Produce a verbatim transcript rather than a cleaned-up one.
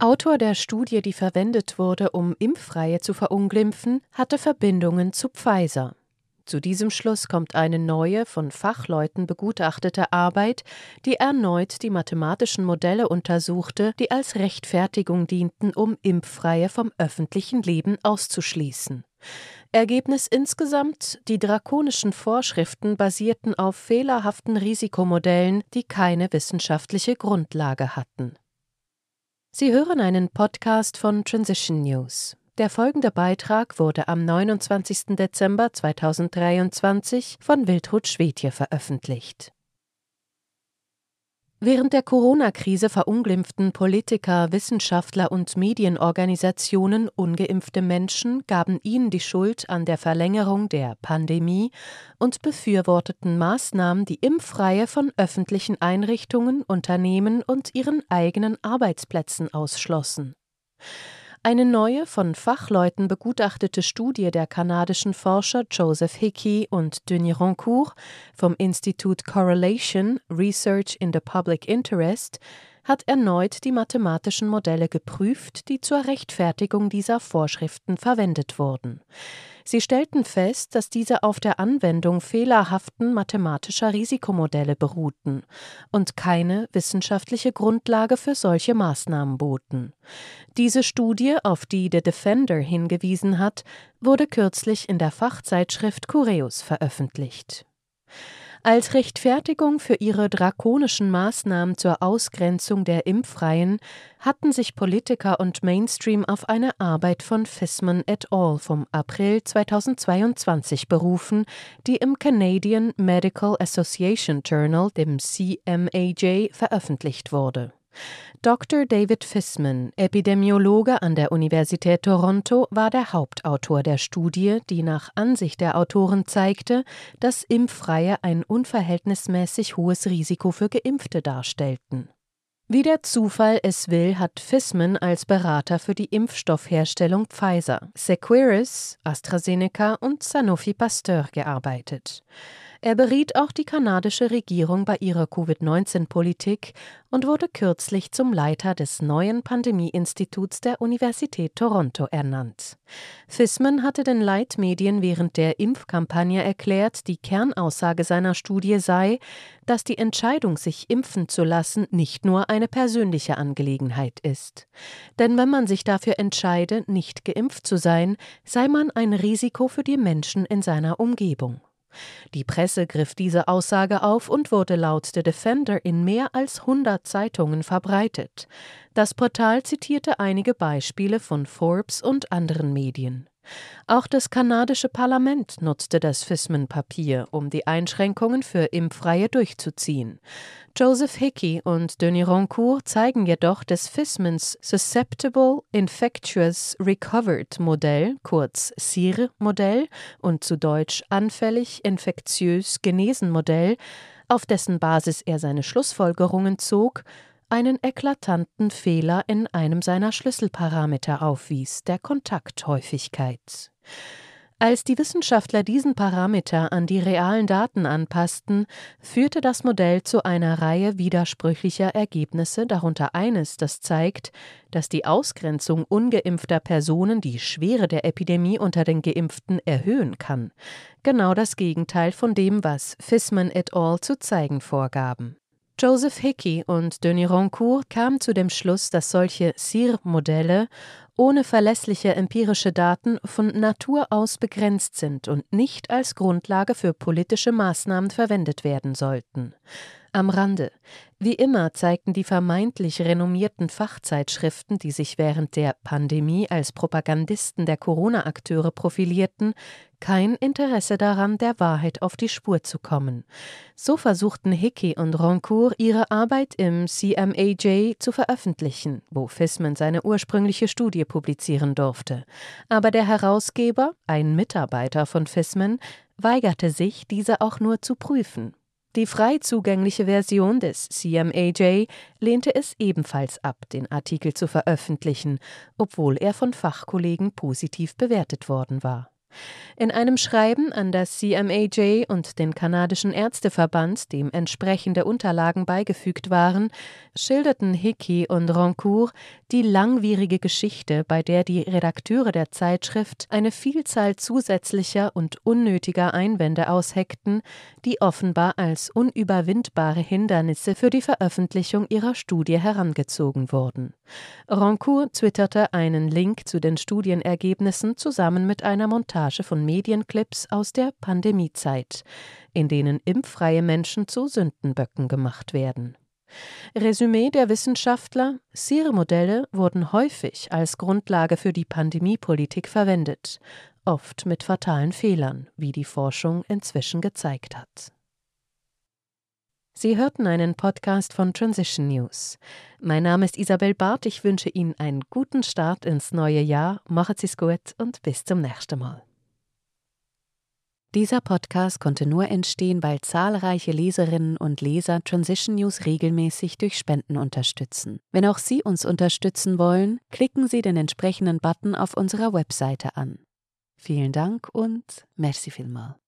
Autor der Studie, die verwendet wurde, um Impfreihe zu verunglimpfen, hatte Verbindungen zu Pfizer. Zu diesem Schluss kommt eine neue, von Fachleuten begutachtete Arbeit, die erneut die mathematischen Modelle untersuchte, die als Rechtfertigung dienten, um Impfreihe vom öffentlichen Leben auszuschließen. Ergebnis insgesamt: Die drakonischen Vorschriften basierten auf fehlerhaften Risikomodellen, die keine wissenschaftliche Grundlage hatten. Sie hören einen Podcast von Transition News. Der folgende Beitrag wurde am neunundzwanzigsten Dezember zweitausenddreiundzwanzig von Wiltrud Schwetje veröffentlicht. Während der Corona-Krise verunglimpften Politiker, Wissenschaftler und Medienorganisationen ungeimpfte Menschen, gaben ihnen die Schuld an der Verlängerung der Pandemie und befürworteten Maßnahmen, die Impfreihe von öffentlichen Einrichtungen, Unternehmen und ihren eigenen Arbeitsplätzen ausschlossen. Eine neue, von Fachleuten begutachtete Studie der kanadischen Forscher Joseph Hickey und Denis Rancourt vom Institut Correlation – Research in the Public Interest hat erneut die mathematischen Modelle geprüft, die zur Rechtfertigung dieser Vorschriften verwendet wurden. Sie stellten fest, dass diese auf der Anwendung fehlerhaften mathematischer Risikomodelle beruhten und keine wissenschaftliche Grundlage für solche Maßnahmen boten. Diese Studie, auf die The Defender hingewiesen hat, wurde kürzlich in der Fachzeitschrift Cureus veröffentlicht. Als Rechtfertigung für ihre drakonischen Maßnahmen zur Ausgrenzung der Impffreien hatten sich Politiker und Mainstream auf eine Arbeit von Fisman et al. Vom April zweitausendzweiundzwanzig berufen, die im Canadian Medical Association Journal, dem C M A J, veröffentlicht wurde. Doktor David Fisman, Epidemiologe an der Universität Toronto, war der Hauptautor der Studie, die nach Ansicht der Autoren zeigte, dass Impfreihe ein unverhältnismäßig hohes Risiko für Geimpfte darstellten. Wie der Zufall es will, hat Fisman als Berater für die Impfstoffherstellung Pfizer, Seqirus, AstraZeneca und Sanofi Pasteur gearbeitet. Er beriet auch die kanadische Regierung bei ihrer Covid neunzehn Politik und wurde kürzlich zum Leiter des neuen Pandemie-Instituts der Universität Toronto ernannt. Fisman hatte den Leitmedien während der Impfkampagne erklärt, die Kernaussage seiner Studie sei, dass die Entscheidung, sich impfen zu lassen, nicht nur eine persönliche Angelegenheit ist. Denn wenn man sich dafür entscheide, nicht geimpft zu sein, sei man ein Risiko für die Menschen in seiner Umgebung. Die Presse griff diese Aussage auf und wurde laut The Defender in mehr als hundert Zeitungen verbreitet. Das Portal zitierte einige Beispiele von Forbes und anderen Medien. Auch das kanadische Parlament nutzte das Fisman-Papier, um die Einschränkungen für Impffreie durchzuziehen. Joseph Hickey und Denis Rancourt zeigen jedoch, dass Fismans Susceptible Infectious Recovered Modell, kurz S I R-Modell und zu Deutsch anfällig infektiös genesen Modell, auf dessen Basis er seine Schlussfolgerungen zog, einen eklatanten Fehler in einem seiner Schlüsselparameter aufwies, der Kontakthäufigkeit. Als die Wissenschaftler diesen Parameter an die realen Daten anpassten, führte das Modell zu einer Reihe widersprüchlicher Ergebnisse, darunter eines, das zeigt, dass die Ausgrenzung ungeimpfter Personen die Schwere der Epidemie unter den Geimpften erhöhen kann. Genau das Gegenteil von dem, was Fisman et al. Zu zeigen vorgaben. Joseph Hickey und Denis Rancourt kamen zu dem Schluss, dass solche S I R-Modelle ohne verlässliche empirische Daten von Natur aus begrenzt sind und nicht als Grundlage für politische Maßnahmen verwendet werden sollten. Am Rande: Wie immer zeigten die vermeintlich renommierten Fachzeitschriften, die sich während der Pandemie als Propagandisten der Corona-Akteure profilierten, kein Interesse daran, der Wahrheit auf die Spur zu kommen. So versuchten Hickey und Rancourt, ihre Arbeit im C M A J zu veröffentlichen, wo Fisman seine ursprüngliche Studie publizieren durfte. Aber der Herausgeber, ein Mitarbeiter von Fisman, weigerte sich, diese auch nur zu prüfen. Die frei zugängliche Version des C M A J lehnte es ebenfalls ab, den Artikel zu veröffentlichen, obwohl er von Fachkollegen positiv bewertet worden war. In einem Schreiben an das C M A J und den kanadischen Ärzteverband, dem entsprechende Unterlagen beigefügt waren, schilderten Hickey und Rancourt die langwierige Geschichte, bei der die Redakteure der Zeitschrift eine Vielzahl zusätzlicher und unnötiger Einwände ausheckten, die offenbar als unüberwindbare Hindernisse für die Veröffentlichung ihrer Studie herangezogen wurden. Rancourt twitterte einen Link zu den Studienergebnissen zusammen mit einer Montage von Medienclips aus der Pandemiezeit, in denen impffreie Menschen zu Sündenböcken gemacht werden. Resümee der Wissenschaftler: S I R-Modelle wurden häufig als Grundlage für die Pandemiepolitik verwendet, oft mit fatalen Fehlern, wie die Forschung inzwischen gezeigt hat. Sie hörten einen Podcast von Transition News. Mein Name ist Isabel Barth, ich wünsche Ihnen einen guten Start ins neue Jahr, macht's es gut und bis zum nächsten Mal. Dieser Podcast konnte nur entstehen, weil zahlreiche Leserinnen und Leser Transition News regelmäßig durch Spenden unterstützen. Wenn auch Sie uns unterstützen wollen, klicken Sie den entsprechenden Button auf unserer Webseite an. Vielen Dank und merci vielmals.